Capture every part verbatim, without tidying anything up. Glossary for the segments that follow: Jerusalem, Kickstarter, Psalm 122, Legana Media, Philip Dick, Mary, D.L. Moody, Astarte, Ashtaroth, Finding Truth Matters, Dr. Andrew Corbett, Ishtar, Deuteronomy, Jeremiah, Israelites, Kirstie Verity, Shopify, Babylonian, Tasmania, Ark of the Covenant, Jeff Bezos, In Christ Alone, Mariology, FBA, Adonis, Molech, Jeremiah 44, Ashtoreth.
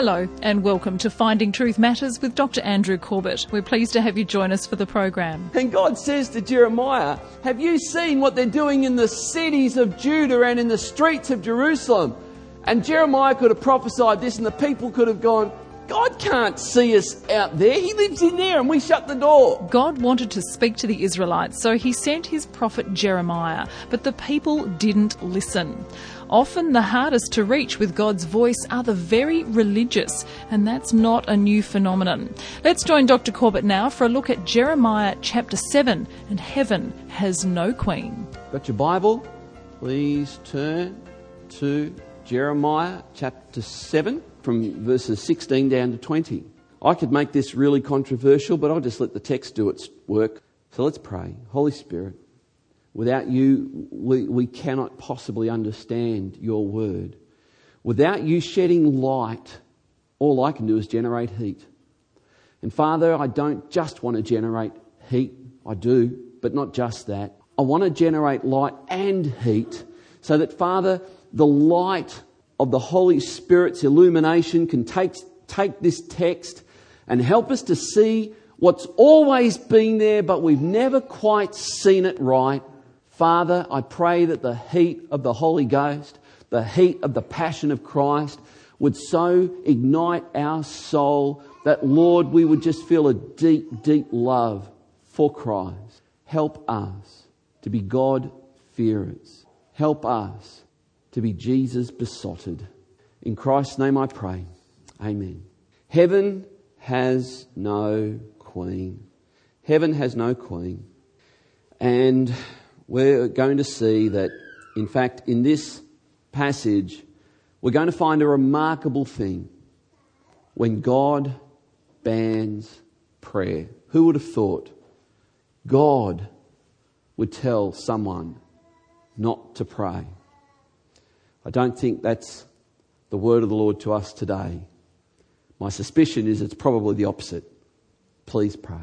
Hello and welcome to Finding Truth Matters with Doctor Andrew Corbett. We're pleased to have you join us for the program. And God says to Jeremiah, have you seen what they're doing in the cities of Judah and in the streets of Jerusalem? And Jeremiah could have prophesied this and the people could have gone, God can't see us out there. He lives in there and we shut the door. God wanted to speak to the Israelites, so he sent his prophet Jeremiah, but the people didn't listen. Often the hardest to reach with God's voice are the very religious, and that's not a new phenomenon. Let's join Doctor Corbett now for a look at Jeremiah chapter seven, and heaven has no queen. Got your Bible? Please turn to Jeremiah chapter seven. From verses sixteen down to twenty. I could make this really controversial, but I'll just let the text do its work. So let's pray. Holy Spirit, without you, we, we cannot possibly understand your word. Without you shedding light, all I can do is generate heat. And Father, I don't just want to generate heat. I do, but not just that. I want to generate light and heat so that, Father, the light of the Holy Spirit's illumination can take, take this text and help us to see what's always been there, but we've never quite seen it right. Father, I pray that the heat of the Holy Ghost, the heat of the passion of Christ would so ignite our soul that, Lord, we would just feel a deep, deep love for Christ. Help us to be God-fearers. Help us to be Jesus besotted. In Christ's name I pray. Amen. Heaven has no queen. Heaven has no queen. And we're going to see that, in fact, in this passage, we're going to find a remarkable thing when God bans prayer. Who would have thought God would tell someone not to pray? I don't think that's the word of the Lord to us today. My suspicion is it's probably the opposite. Please pray.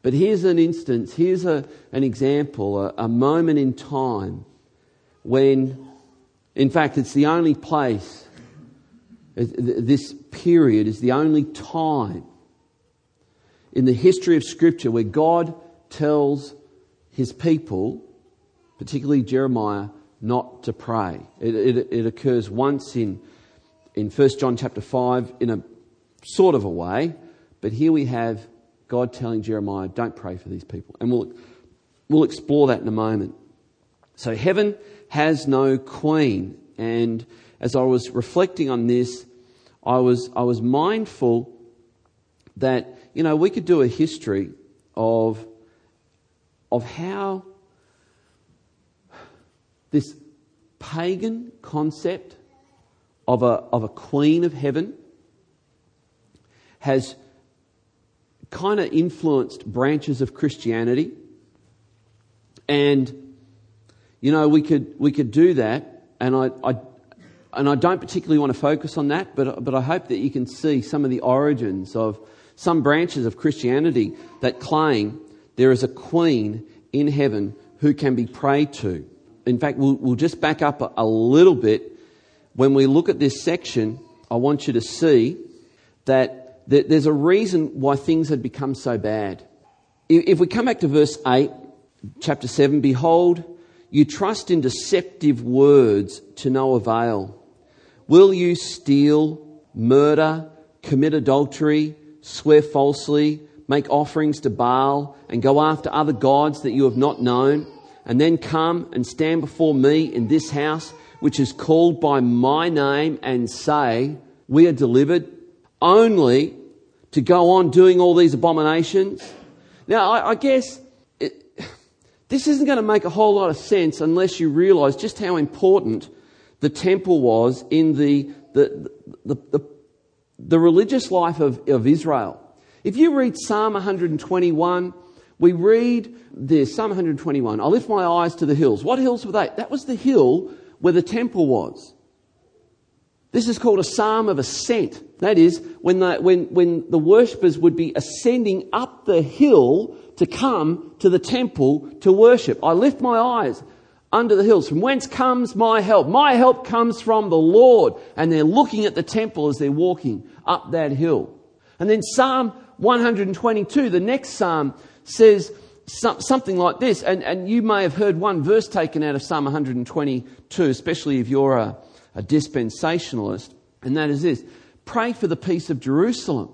But here's an instance, here's a, an example, a, a moment in time when, in fact, it's the only place, this period is the only time in the history of Scripture where God tells his people, particularly Jeremiah, not to pray. It, it, it occurs once in in First John chapter five in a sort of a way, but here we have God telling Jeremiah, don't pray for these people. And we'll, we'll explore that in a moment. So heaven has no queen. And as I was reflecting on this, I was I was mindful that, you know, we could do a history of of how this pagan concept of a of a queen of heaven has kind of influenced branches of Christianity. And, you know, we could we could do that, and I, I and I don't particularly want to focus on that, but but I hope that you can see some of the origins of some branches of Christianity that claim there is a queen in heaven who can be prayed to. In fact, we'll, we'll just back up a, a little bit. When we look at this section, I want you to see that th- there's a reason why things had become so bad. If, if we come back to verse eight, chapter seven, behold, you trust in deceptive words to no avail. Will you steal, murder, commit adultery, swear falsely, make offerings to Baal, and go after other gods that you have not known? And then come and stand before me in this house, which is called by my name, and say, we are delivered, only to go on doing all these abominations. Now, I, I guess it, this isn't going to make a whole lot of sense unless you realise just how important the temple was in the the the, the, the religious life of, of Israel. If you read Psalm one twenty-one, we read this, Psalm one twenty-one, I lift my eyes to the hills. What hills were they? That was the hill where the temple was. This is called a psalm of ascent. That is, when the, when, when the worshippers would be ascending up the hill to come to the temple to worship. I lift my eyes under the hills. From whence comes my help? My help comes from the Lord. And they're looking at the temple as they're walking up that hill. And then Psalm one twenty-two, the next psalm, says something like this. And, and you may have heard one verse taken out of Psalm one twenty-two, especially if you're a, a dispensationalist. And that is this: pray for the peace of Jerusalem.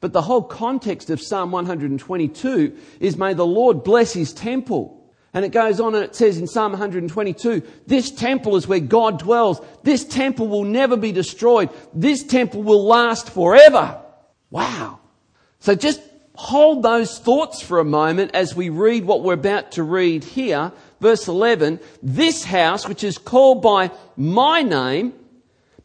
But the whole context of Psalm one twenty-two is, may the Lord bless his temple. And it goes on and it says in Psalm one twenty-two, this temple is where God dwells. This temple will never be destroyed. This temple will last forever. Wow. So just hold those thoughts for a moment as we read what we're about to read here. Verse eleven, this house, which is called by my name,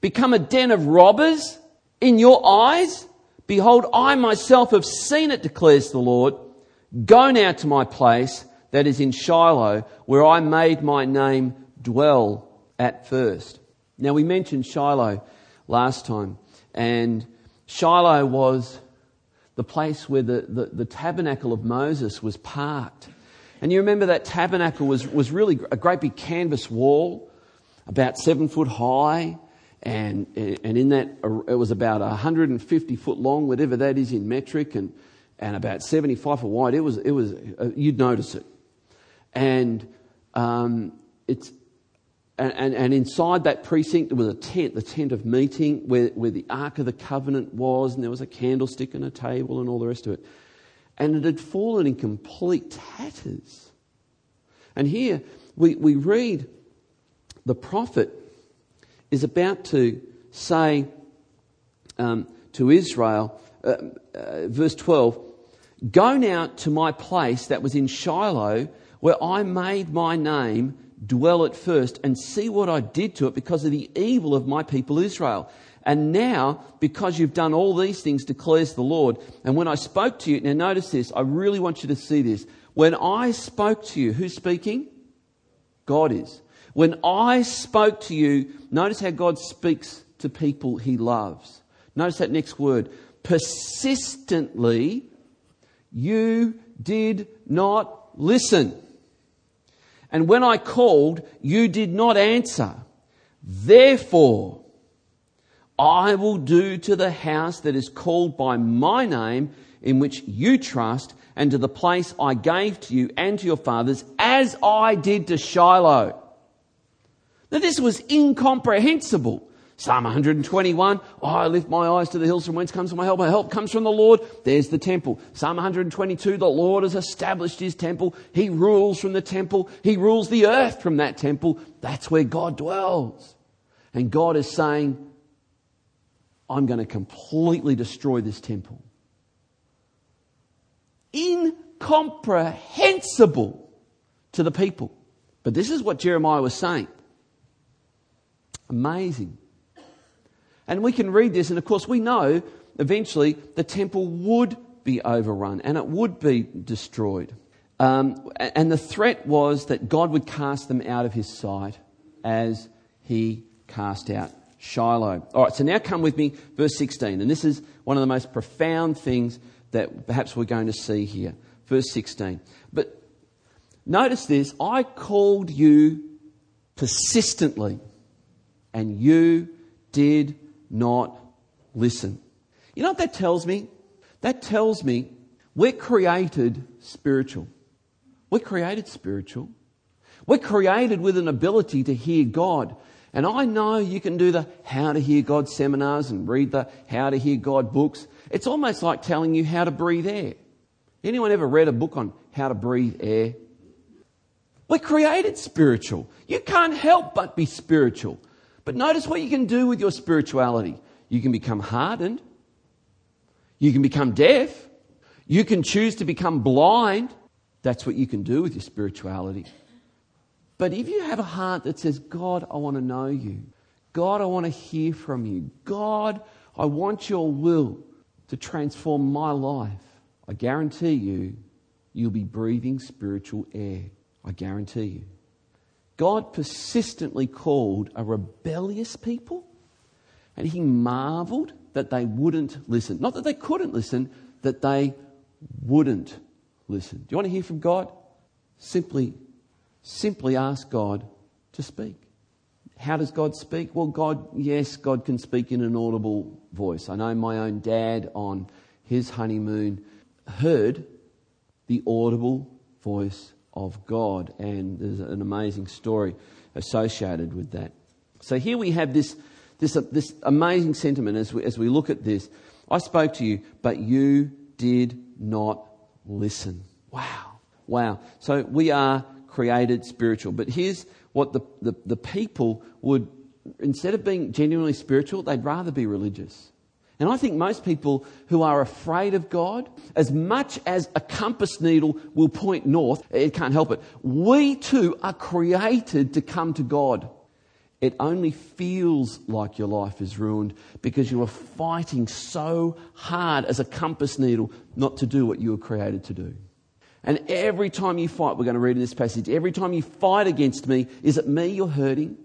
become a den of robbers in your eyes? Behold, I myself have seen it, declares the Lord. Go now to my place, that is in Shiloh, where I made my name dwell at first. Now, we mentioned Shiloh last time, and Shiloh was the place where the, the, the tabernacle of Moses was parked. And you remember that tabernacle was, was really a great big canvas wall, about seven foot high, and and in that it was about one hundred fifty foot long, whatever that is in metric, and, and about seventy-five foot wide. It was, it was you'd notice it. And um, it's and, and, and inside that precinct there was a tent, the tent of meeting, where, where the Ark of the Covenant was, and there was a candlestick and a table and all the rest of it. And it had fallen in complete tatters. And here we, we read the prophet is about to say um, to Israel, uh, uh, verse twelve, go now to my place that was in Shiloh, where I made my name dwell at first, and see what I did to it because of the evil of my people Israel. And now, because you've done all these things, declares the Lord, and when I spoke to you, now notice this, I really want you to see this. When I spoke to you, who's speaking? God is. When I spoke to you, notice how God speaks to people he loves. Notice that next word. Persistently, you did not listen. And when I called, you did not answer. Therefore, I will do to the house that is called by my name, in which you trust, and to the place I gave to you and to your fathers, as I did to Shiloh. Now, this was incomprehensible. Psalm one twenty-one, oh, I lift my eyes to the hills, from whence comes my help? My help comes from the Lord. There's the temple. Psalm one twenty-two, the Lord has established his temple. He rules from the temple. He rules the earth from that temple. That's where God dwells. And God is saying, I'm going to completely destroy this temple. Incomprehensible to the people. But this is what Jeremiah was saying. Amazing. And we can read this, and of course we know eventually the temple would be overrun and it would be destroyed. Um, and the threat was that God would cast them out of his sight as he cast out Shiloh. All right, so now come with me, verse sixteen. And this is one of the most profound things that perhaps we're going to see here. Verse sixteen. But notice this, I called you persistently, and you did not listen. You know what that tells me? That tells me we're created spiritual. We're created spiritual. We're created with an ability to hear God. And I know you can do the How to Hear God seminars and read the How to Hear God books. It's almost like telling you how to breathe air. Anyone ever read a book on how to breathe air? We're created spiritual. You can't help but be spiritual. But notice what you can do with your spirituality. You can become hardened. You can become deaf. You can choose to become blind. That's what you can do with your spirituality. But if you have a heart that says, God, I want to know you. God, I want to hear from you. God, I want your will to transform my life. I guarantee you, you'll be breathing spiritual air. I guarantee you. God persistently called a rebellious people, and he marveled that they wouldn't listen. Not that they couldn't listen, that they wouldn't listen. Do you want to hear from God? Simply Simply ask God to speak. How does God speak? Well, God, yes, God can speak in an audible voice. I know my own dad on his honeymoon heard the audible voice of God, and there's an amazing story associated with that. So here we have this this uh, this amazing sentiment as we, as we look at this. I spoke to you, but you did not listen. Wow, wow. So we are created spiritual, but here's what the, the, the people would, instead of being genuinely spiritual, they'd rather be religious. And I think most people who are afraid of God, as much as a compass needle will point north, it can't help it. We too are created to come to God. It only feels like your life is ruined because you are fighting so hard as a compass needle not to do what you were created to do. And every time you fight, we're going to read in this passage, every time you fight against me, is it me you're hurting?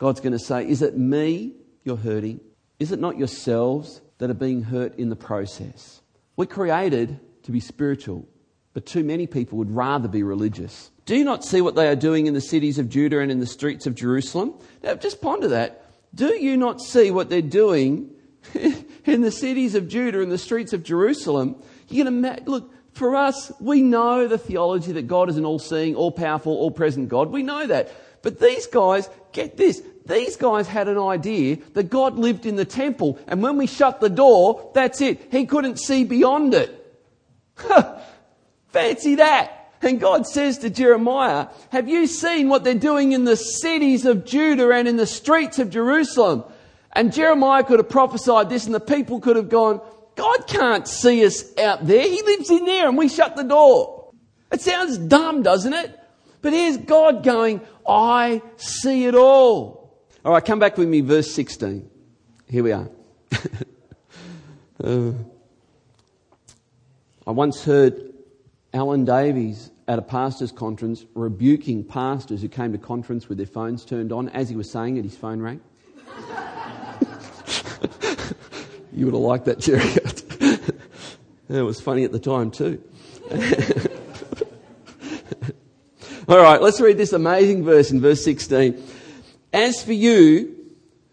God's going to say, is it me you're hurting? Is it not yourselves that are being hurt in the process? We're created to be spiritual, but too many people would rather be religious. Do you not see what they are doing in the cities of Judah and in the streets of Jerusalem? Now, just ponder that. Do you not see what they're doing in the cities of Judah and the streets of Jerusalem? You're going to look. For us, we know the theology that God is an all-seeing, all-powerful, all-present God. We know that. But these guys, get this, these guys had an idea that God lived in the temple, and when we shut the door, that's it. He couldn't see beyond it. Fancy that. And God says to Jeremiah, have you seen what they're doing in the cities of Judah and in the streets of Jerusalem? And Jeremiah could have prophesied this, and the people could have gone, God can't see us out there. He lives in there and we shut the door. It sounds dumb, doesn't it? But here's God going, I see it all. All right, come back with me, verse sixteen. Here we are. uh, I once heard Alan Davies at a pastor's conference rebuking pastors who came to conference with their phones turned on. As he was saying it, his phone rang. You would have liked that, Jerry. It was funny at the time too. All right, let's read this amazing verse in verse sixteen. As for you,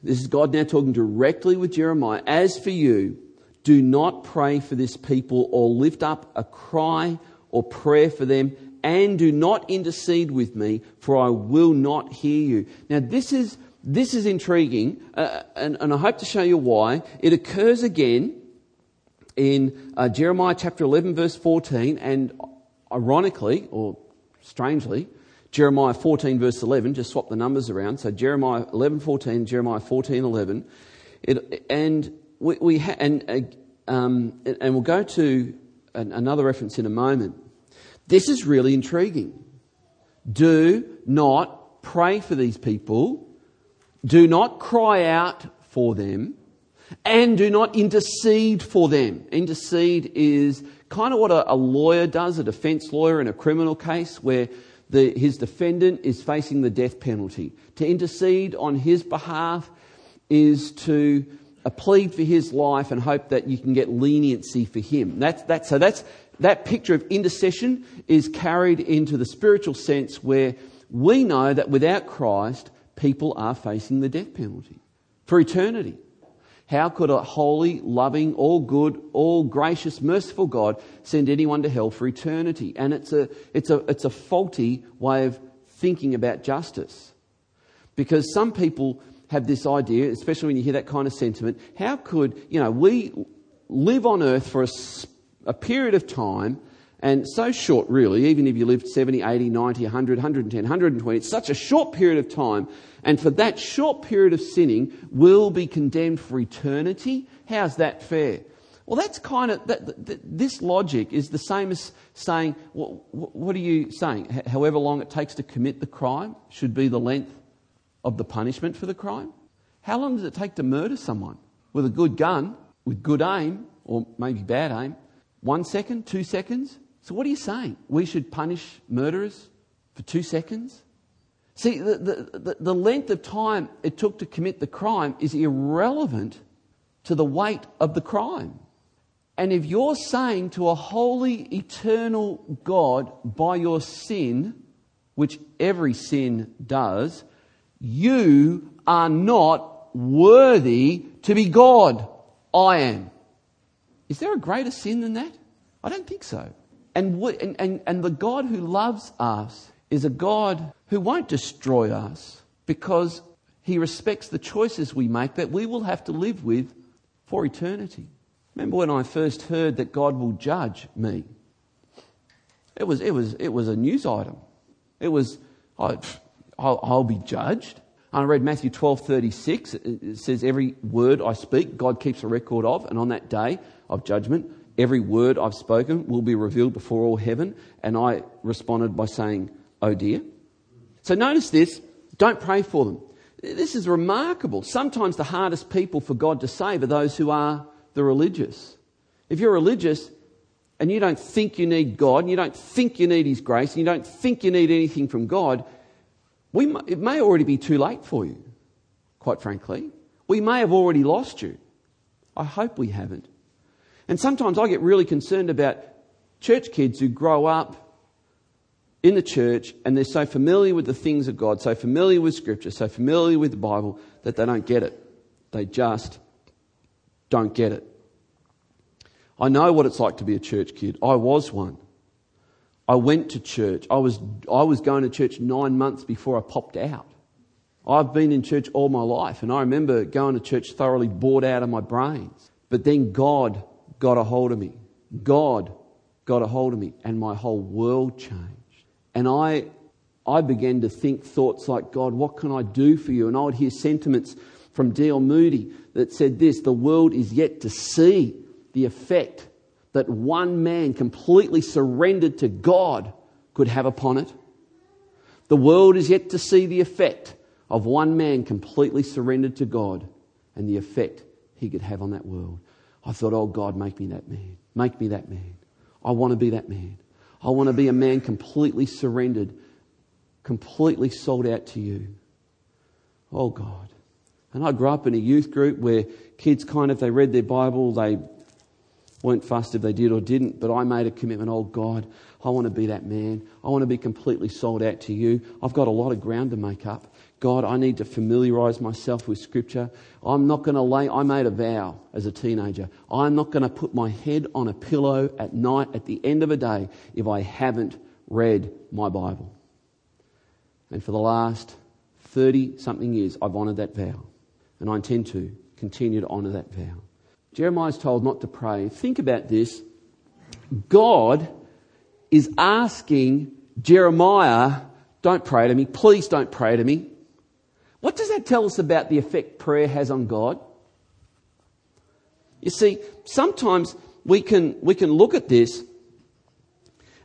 this is God now talking directly with Jeremiah. As for you, do not pray for this people or lift up a cry or prayer for them, and do not intercede with me, for I will not hear you. Now this is This is intriguing, uh, and, and I hope to show you why. It occurs again in uh, Jeremiah chapter eleven, verse fourteen, and ironically, or strangely, Jeremiah fourteen, verse eleven, just swap the numbers around. So Jeremiah eleven, fourteen, Jeremiah fourteen, eleven. It, and we, we ha- and, uh, um, and we'll go to an, another reference in a moment. This is really intriguing. Do not pray for these people. Do not cry out for them, and do not intercede for them. Intercede is kind of what a, a lawyer does, a defense lawyer in a criminal case where the, his defendant is facing the death penalty. To intercede on his behalf is to uh, plead for his life and hope that you can get leniency for him. That's, that's, so that's, that picture of intercession is carried into the spiritual sense where we know that without Christ, people are facing the death penalty for eternity. How could a holy, loving, all good, all gracious, merciful God send anyone to hell for eternity? And it's a, it's a, it's a faulty way of thinking about justice, because some people have this idea, especially when you hear that kind of sentiment. How could, you know, we live on earth for a, a period of time, and so short really, even if you lived seventy, eighty, ninety, one hundred, one ten, one twenty, it's such a short period of time, and for that short period of sinning we'll be condemned for eternity? How's that fair? Well, that's kind of, that, that, this logic is the same as saying, well, what are you saying? H- however long it takes to commit the crime should be the length of the punishment for the crime? How long does it take to murder someone? With a good gun, with good aim, or maybe bad aim, one second, two seconds? So what are you saying? We should punish murderers for two seconds? See, the, the, the length of time it took to commit the crime is irrelevant to the weight of the crime. And if you're saying to a holy, eternal God by your sin, which every sin does, you are not worthy to be God. I am. Is there a greater sin than that? I don't think so. And, and, and, and the God who loves us is a God who won't destroy us because he respects the choices we make that we will have to live with for eternity. Remember when I first heard that God will judge me? It was it was it was a news item. It was I, I'll, I'll be judged. I read Matthew twelve thirty six. It says, "Every word I speak, God keeps a record of, and on that day of judgment, every word I've spoken will be revealed before all heaven." And I responded by saying, "Oh dear." So notice this. Don't pray for them. This is remarkable. Sometimes the hardest people for God to save are those who are the religious. If you're religious and you don't think you need God, and you don't think you need his grace, and you don't think you need anything from God, we may, it may already be too late for you, quite frankly. We may have already lost you. I hope we haven't. And sometimes I get really concerned about church kids who grow up in the church and they're so familiar with the things of God, so familiar with Scripture, so familiar with the Bible, that they don't get it. They just don't get it. I know what it's like to be a church kid. I was one. I went to church. I was I was going to church nine months before I popped out. I've been in church all my life, and I remember going to church thoroughly bored out of my brains. But then God got a hold of me. God got a hold of me, and my whole world changed. And I, I began to think thoughts like, God, what can I do for you? And I would hear sentiments from D L Moody that said this: the world is yet to see the effect that one man completely surrendered to God could have upon it. The world is yet to see the effect of one man completely surrendered to God and the effect he could have on that world. I thought, oh God, make me that man. Make me that man. I want to be that man. I want to be a man completely surrendered, completely sold out to you. Oh God. And I grew up in a youth group where kids kind of, they read their Bible, they weren't fussed if they did or didn't, but I made a commitment. Oh God, I want to be that man. I want to be completely sold out to you. I've got a lot of ground to make up. God, I need to familiarise myself with Scripture. I'm not going to lay... I made a vow as a teenager. I'm not going to put my head on a pillow at night at the end of a day if I haven't read my Bible. And for the last thirty-something years, I've honoured that vow. And I intend to continue to honour that vow. Jeremiah's told not to pray. Think about this. God is asking Jeremiah, don't pray to me. Please don't pray to me. What does that tell us about the effect prayer has on God? You see, sometimes we can we can look at this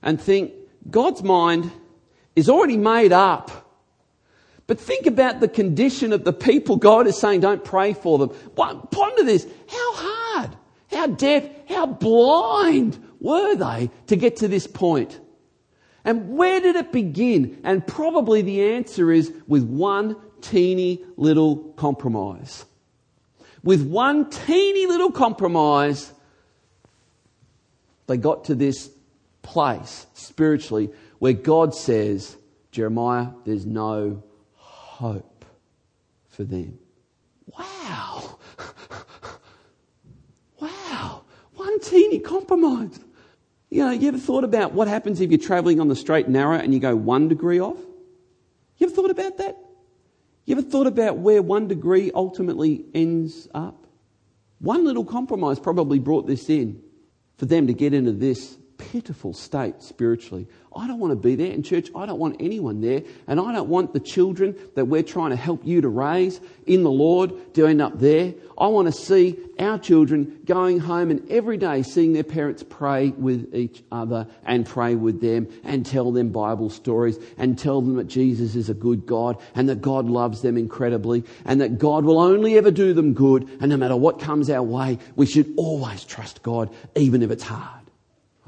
and think God's mind is already made up. But think about the condition of the people God is saying don't pray for them. Ponder this. How hard, how deaf, how blind were they to get to this point? And where did it begin? And probably the answer is with one teeny little compromise. With one teeny little compromise, they got to this place spiritually where God says, Jeremiah, there's no hope for them. Wow. Wow. One teeny compromise. You know, you ever thought about what happens if you're travelling on the straight and narrow and you go one degree off? You ever thought about that? You ever thought about where one degree ultimately ends up? One little compromise probably brought this in for them to get into this pitiful state spiritually. I don't want to be there in church. I don't want anyone there. And I don't want the children that we're trying to help you to raise in the Lord to end up there. I want to see our children going home and every day seeing their parents pray with each other and pray with them and tell them Bible stories and tell them that Jesus is a good God and that God loves them incredibly and that God will only ever do them good. And no matter what comes our way, we should always trust God, even if it's hard.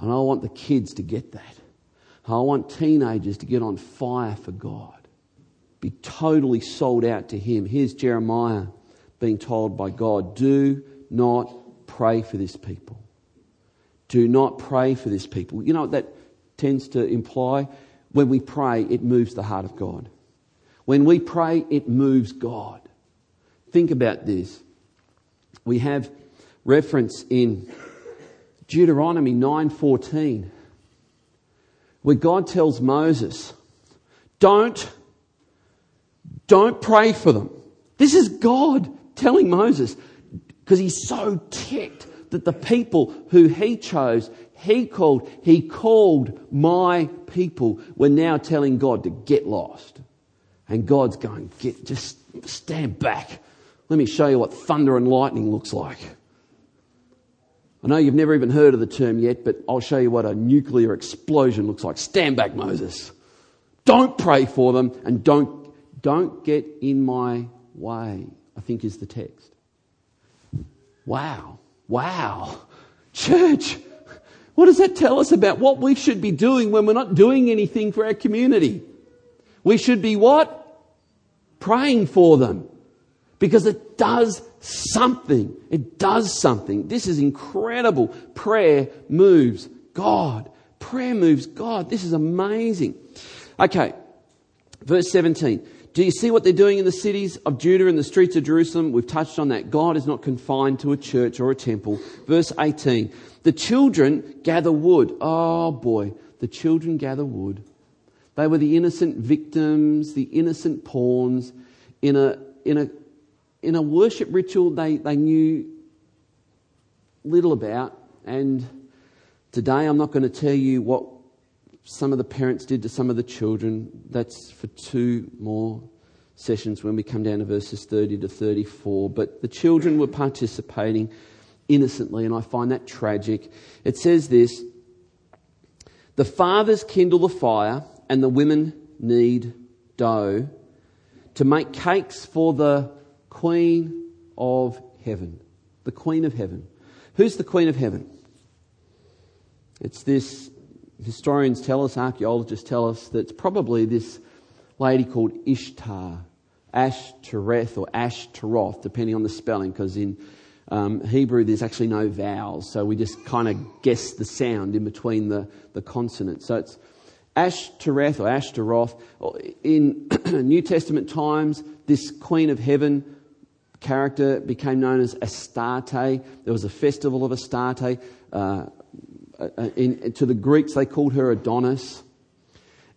And I want the kids to get that. I want teenagers to get on fire for God. Be totally sold out to him. Here's Jeremiah being told by God, do not pray for this people. Do not pray for this people. You know what that tends to imply? When we pray, it moves the heart of God. When we pray, it moves God. Think about this. We have reference in Deuteronomy nine fourteen, where God tells Moses, don't, don't pray for them. This is God telling Moses, because he's so ticked that the people who he chose, he called, he called my people, were now telling God to get lost. And God's going, get, just stand back. Let me show you what thunder and lightning looks like. I know you've never even heard of the term yet, but I'll show you what a nuclear explosion looks like. Stand back, Moses. Don't pray for them and don't, don't get in my way, I think is the text. Wow. Wow. Church, what does that tell us about what we should be doing when we're not doing anything for our community? We should be what? Praying for them. Because it does something. It does something. This is incredible. Prayer moves God. Prayer moves God. This is amazing. Okay, verse seventeen. Do you see what they're doing in the cities of Judah and the streets of Jerusalem? We've touched on that. God is not confined to a church or a temple. Verse eighteen. The children gather wood. Oh boy, the children gather wood. They were the innocent victims, the innocent pawns in a in a In a worship ritual they, they knew little about, and today I'm not going to tell you what some of the parents did to some of the children. That's for two more sessions when we come down to verses thirty to thirty-four. But the children were participating innocently, and I find that tragic. It says this, the fathers kindle the fire and the women knead dough to make cakes for the Queen of Heaven. The Queen of Heaven. Who's the Queen of Heaven? It's this, historians tell us, archaeologists tell us, that it's probably this lady called Ishtar, Ashtoreth or Ashtaroth, depending on the spelling, because in um, Hebrew there's actually no vowels, so we just kind of guess the sound in between the, the consonants. So it's Ashtoreth or Ashtaroth. In New Testament times, this Queen of Heaven character became known as Astarte. There was a festival of Astarte. Uh, in, to the Greeks, they called her Adonis.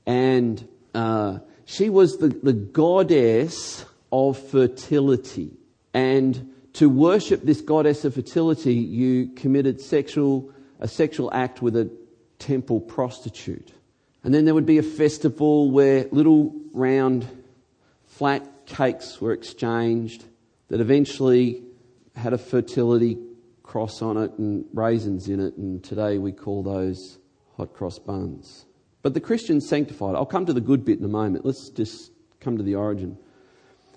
And uh, she was the, the goddess of fertility. And to worship this goddess of fertility, you committed sexual a sexual act with a temple prostitute. And then there would be a festival where little round, flat cakes were exchanged that eventually had a fertility cross on it and raisins in it, and today we call those hot cross buns. But the Christians sanctified it. I'll come to the good bit in a moment. Let's just come to the origin.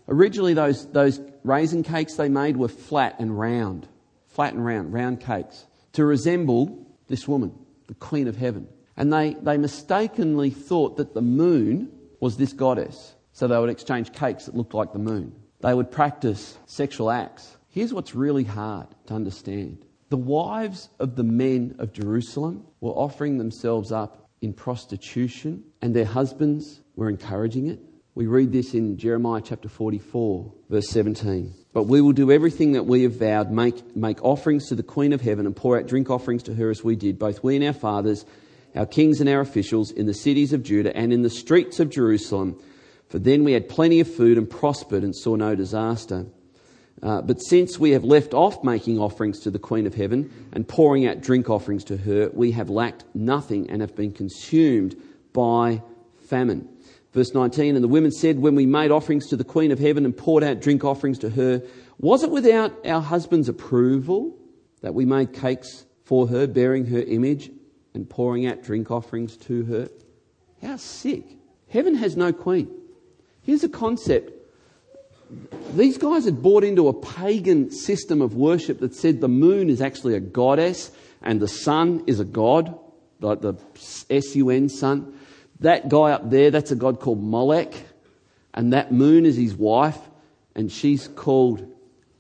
Originally those those raisin cakes they made were flat and round, flat and round, round cakes, to resemble this woman, the Queen of Heaven. And they, they mistakenly thought that the moon was this goddess. So they would exchange cakes that looked like the moon. They would practice sexual acts. Here's what's really hard to understand. The wives of the men of Jerusalem were offering themselves up in prostitution, and their husbands were encouraging it. We read this in Jeremiah chapter forty-four, verse seventeen. But we will do everything that we have vowed, make, make offerings to the Queen of Heaven and pour out drink offerings to her as we did, both we and our fathers, our kings and our officials, in the cities of Judah and in the streets of Jerusalem. For then we had plenty of food and prospered and saw no disaster. Uh, but since we have left off making offerings to the Queen of Heaven and pouring out drink offerings to her, we have lacked nothing and have been consumed by famine. Verse nineteen, and the women said, when we made offerings to the Queen of Heaven and poured out drink offerings to her, was it without our husband's approval that we made cakes for her, bearing her image and pouring out drink offerings to her? How sick. Heaven has no queen. Here's a concept. These guys had bought into a pagan system of worship that said the moon is actually a goddess and the sun is a god, like the S U N sun. That guy up there, that's a god called Molech, and that moon is his wife, and she's called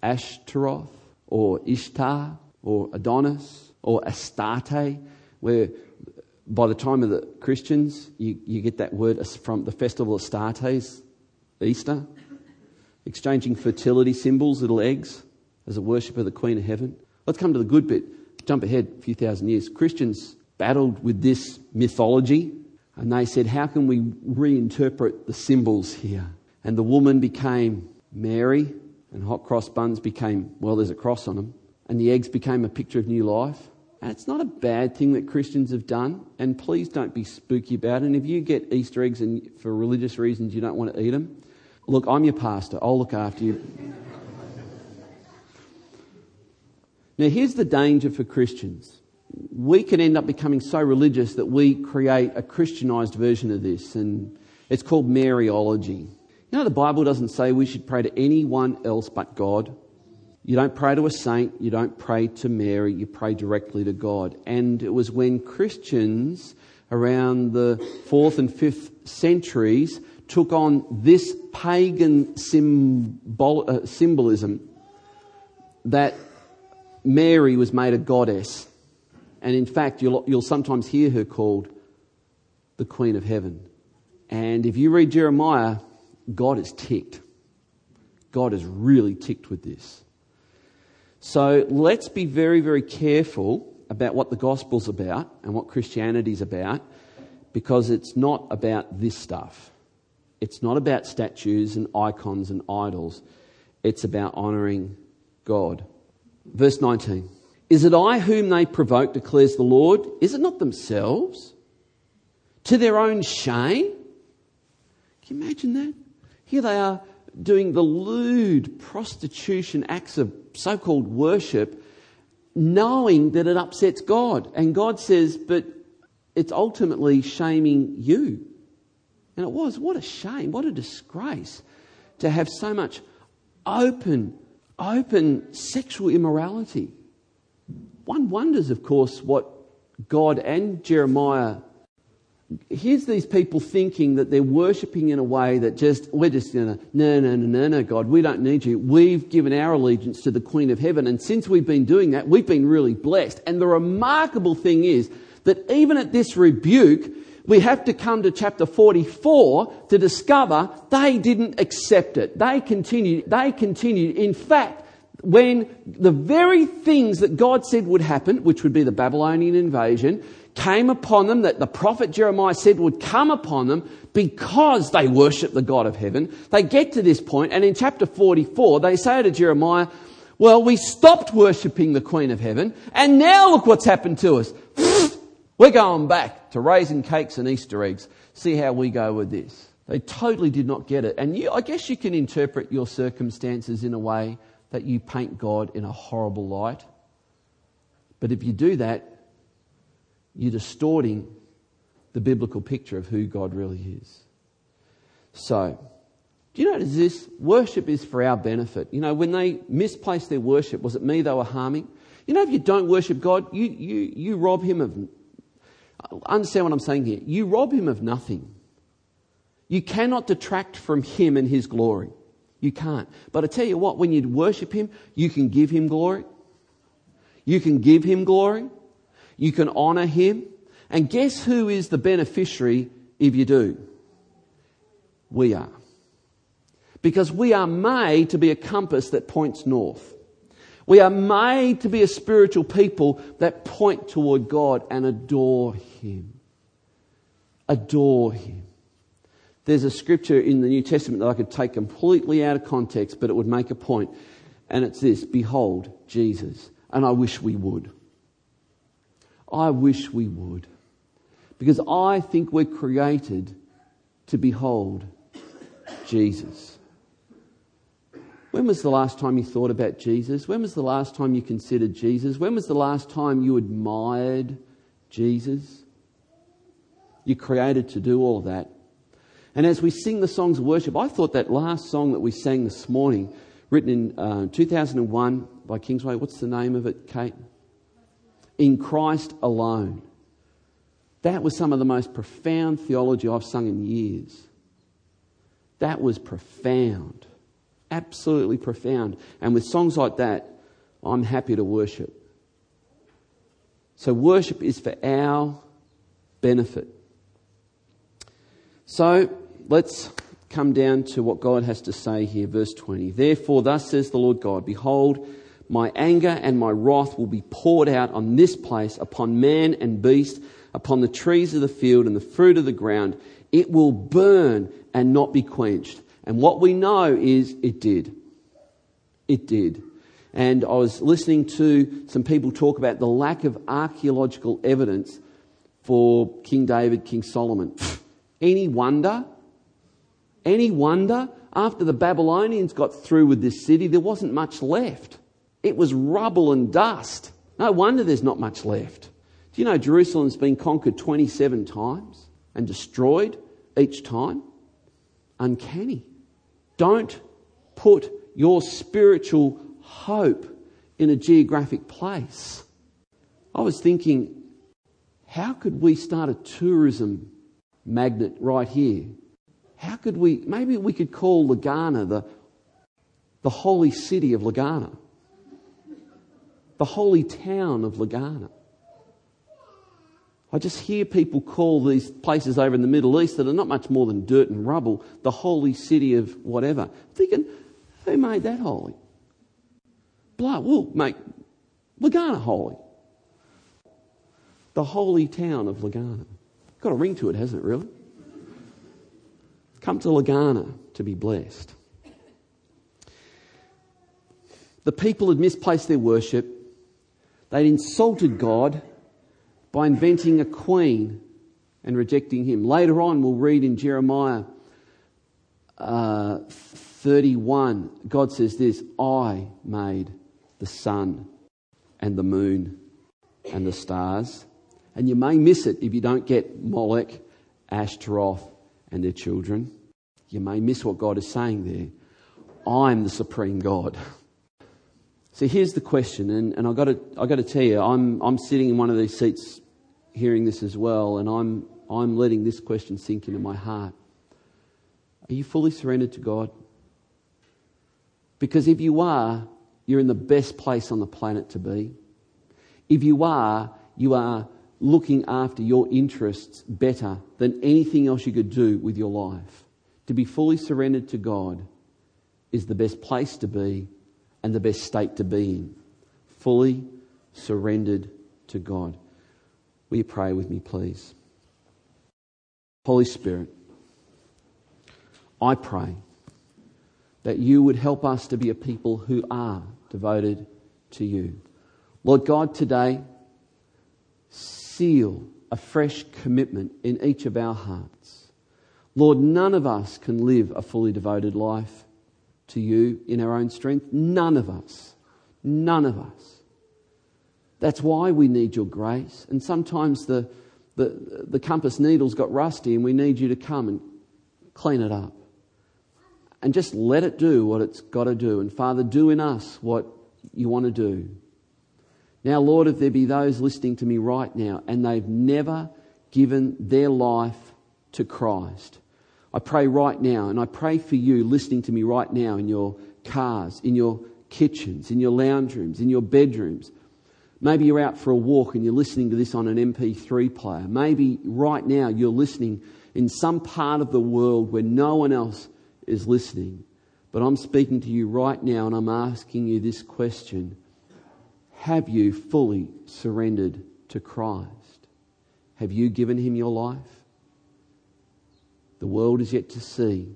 Ashtaroth or Ishtar or Adonis or Astarte, where By the time of the Christians, you, you get that word from the festival of Astartes, Easter, exchanging fertility symbols, little eggs, as a worship of the Queen of Heaven. Let's come to the good bit. Jump ahead a few thousand years. Christians battled with this mythology, and they said, how can we reinterpret the symbols here? And the woman became Mary, and hot cross buns became, well, there's a cross on them, and the eggs became a picture of new life. And it's not a bad thing that Christians have done, and please don't be spooky about it. And if you get Easter eggs and for religious reasons you don't want to eat them, look, I'm your pastor, I'll look after you. Now, here's the danger for Christians. We can end up becoming so religious that we create a Christianised version of this, and it's called Mariology. You know, the Bible doesn't say we should pray to anyone else but God. You don't pray to a saint, you don't pray to Mary, you pray directly to God. And it was when Christians around the fourth and fifth centuries took on this pagan symbol, uh, symbolism that Mary was made a goddess. And in fact, you'll, you'll sometimes hear her called the Queen of Heaven. And if you read Jeremiah, God is ticked. God is really ticked with this. So let's be very, very careful about what the gospel's about and what Christianity's about, because it's not about this stuff. It's not about statues and icons and idols. It's about honouring God. Verse nineteen. Is it I whom they provoke, declares the Lord? Is it not themselves? To their own shame? Can you imagine that? Here they are doing the lewd prostitution acts of so-called worship, knowing that it upsets God. And God says, but it's ultimately shaming you. And it was. What a shame, what a disgrace to have so much open, open sexual immorality. One wonders, of course, what God and Jeremiah... Here's these people thinking that they're worshipping in a way that just, we're just going to, no, no, no, no, no, God, we don't need you. We've given our allegiance to the Queen of Heaven. And since we've been doing that, we've been really blessed. And the remarkable thing is that even at this rebuke, we have to come to chapter forty-four to discover they didn't accept it. They continued. They continued. In fact, when the very things that God said would happen, which would be the Babylonian invasion, came upon them, that the prophet Jeremiah said would come upon them because they worship the God of heaven. They get to this point, and in chapter forty-four, they say to Jeremiah, well, we stopped worshipping the Queen of Heaven, and now look what's happened to us. We're going back to raisin cakes and Easter eggs. See how we go with this. They totally did not get it. And you, I guess you can interpret your circumstances in a way that you paint God in a horrible light. But if you do that, you're distorting the biblical picture of who God really is. So, do you notice this? Worship is for our benefit. You know, when they misplaced their worship, was it me they were harming? You know, if you don't worship God, you you you rob him of... Understand what I'm saying here. You rob him of nothing. You cannot detract from him and his glory. You can't. But I tell you what, when you worship him, you can give him glory. You can give him glory. You can honour him. And guess who is the beneficiary if you do? We are. Because we are made to be a compass that points north. We are made to be a spiritual people that point toward God and adore him. Adore him. There's a scripture in the New Testament that I could take completely out of context, but it would make a point. And it's this, behold Jesus. And I wish we would. I wish we would, because I think we're created to behold Jesus. When was the last time you thought about Jesus? When was the last time you considered Jesus? When was the last time you admired Jesus? You're created to do all of that. And as we sing the songs of worship, I thought that last song that we sang this morning, written in uh, two thousand one by Kingsway, what's the name of it, Kate? In Christ Alone. That was some of the most profound theology I've sung in years. That was profound. Absolutely profound. And with songs like that, I'm happy to worship. So worship is for our benefit. So let's come down to what God has to say here, verse twenty. Therefore, thus says the Lord God, behold, my anger and my wrath will be poured out on this place, upon man and beast, upon the trees of the field and the fruit of the ground. It will burn and not be quenched. And what we know is it did. It did. And I was listening to some people talk about the lack of archaeological evidence for King David, King Solomon. Any wonder? Any wonder? After the Babylonians got through with this city, there wasn't much left. It was rubble and dust. No wonder there's not much left. Do you know Jerusalem's been conquered twenty-seven times and destroyed each time? Uncanny. Don't put your spiritual hope in a geographic place. I was thinking, how could we start a tourism magnet right here? How could we, maybe we could call Legana the, the holy city of Legana, the holy town of Legana. I just hear people call these places over in the Middle East that are not much more than dirt and rubble, the holy city of whatever. I'm thinking, who made that holy? Blah, we'll make Legana holy. The holy town of Legana. Got a ring to it, hasn't it, really? Come to Legana to be blessed. The people had misplaced their worship. They'd insulted God by inventing a queen and rejecting him. Later on, we'll read in Jeremiah uh, thirty-one, God says this, I made the sun and the moon and the stars. And you may miss it if you don't get Molech, Ashtaroth and their children. You may miss what God is saying there. I'm the supreme God. So here's the question, and, and I've got to, I've got to tell you, I'm, I'm sitting in one of these seats hearing this as well, and I'm, I'm letting this question sink into my heart. Are you fully surrendered to God? Because if you are, you're in the best place on the planet to be. If you are, you are looking after your interests better than anything else you could do with your life. To be fully surrendered to God is the best place to be and the best state to be in. Fully surrendered to God. Will you pray with me, please? Holy Spirit, I pray that you would help us to be a people who are devoted to you. Lord God, today, seal a fresh commitment in each of our hearts. Lord, none of us can live a fully devoted life to you in our own strength. None of us. None of us. That's why we need your grace. And sometimes the, the, the compass needle's got rusty and we need you to come and clean it up. And just let it do what it's got to do. And Father, do in us what you want to do. Now, Lord, if there be those listening to me right now and they've never given their life to Christ, I pray right now, and I pray for you listening to me right now in your cars, in your kitchens, in your lounge rooms, in your bedrooms. Maybe you're out for a walk and you're listening to this on an M P three player. Maybe right now you're listening in some part of the world where no one else is listening. But I'm speaking to you right now and I'm asking you this question. Have you fully surrendered to Christ? Have you given him your life? The world is yet to see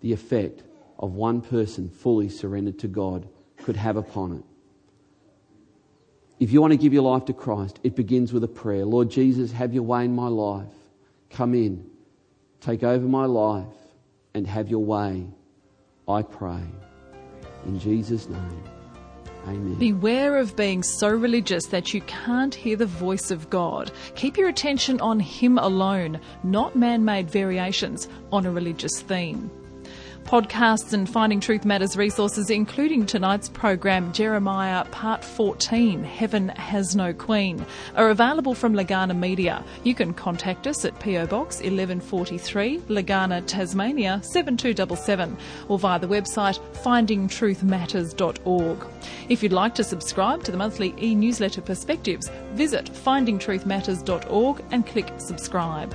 the effect of one person fully surrendered to God could have upon it. If you want to give your life to Christ, it begins with a prayer. Lord Jesus, have your way in my life. Come in, take over my life and have your way. I pray in Jesus' name. Amen. Beware of being so religious that you can't hear the voice of God. Keep your attention on Him alone, not man-made variations on a religious theme. podcasts and Finding Truth Matters resources, including tonight's program, Jeremiah Part fourteen, Heaven Has No Queen, are available from Legana Media. You can contact us at P O Box eleven forty-three, Legana, Tasmania seven two seven seven, or via the website finding truth matters dot org. If you'd like to subscribe to the monthly e-newsletter Perspectives, visit finding truth matters dot org and click subscribe.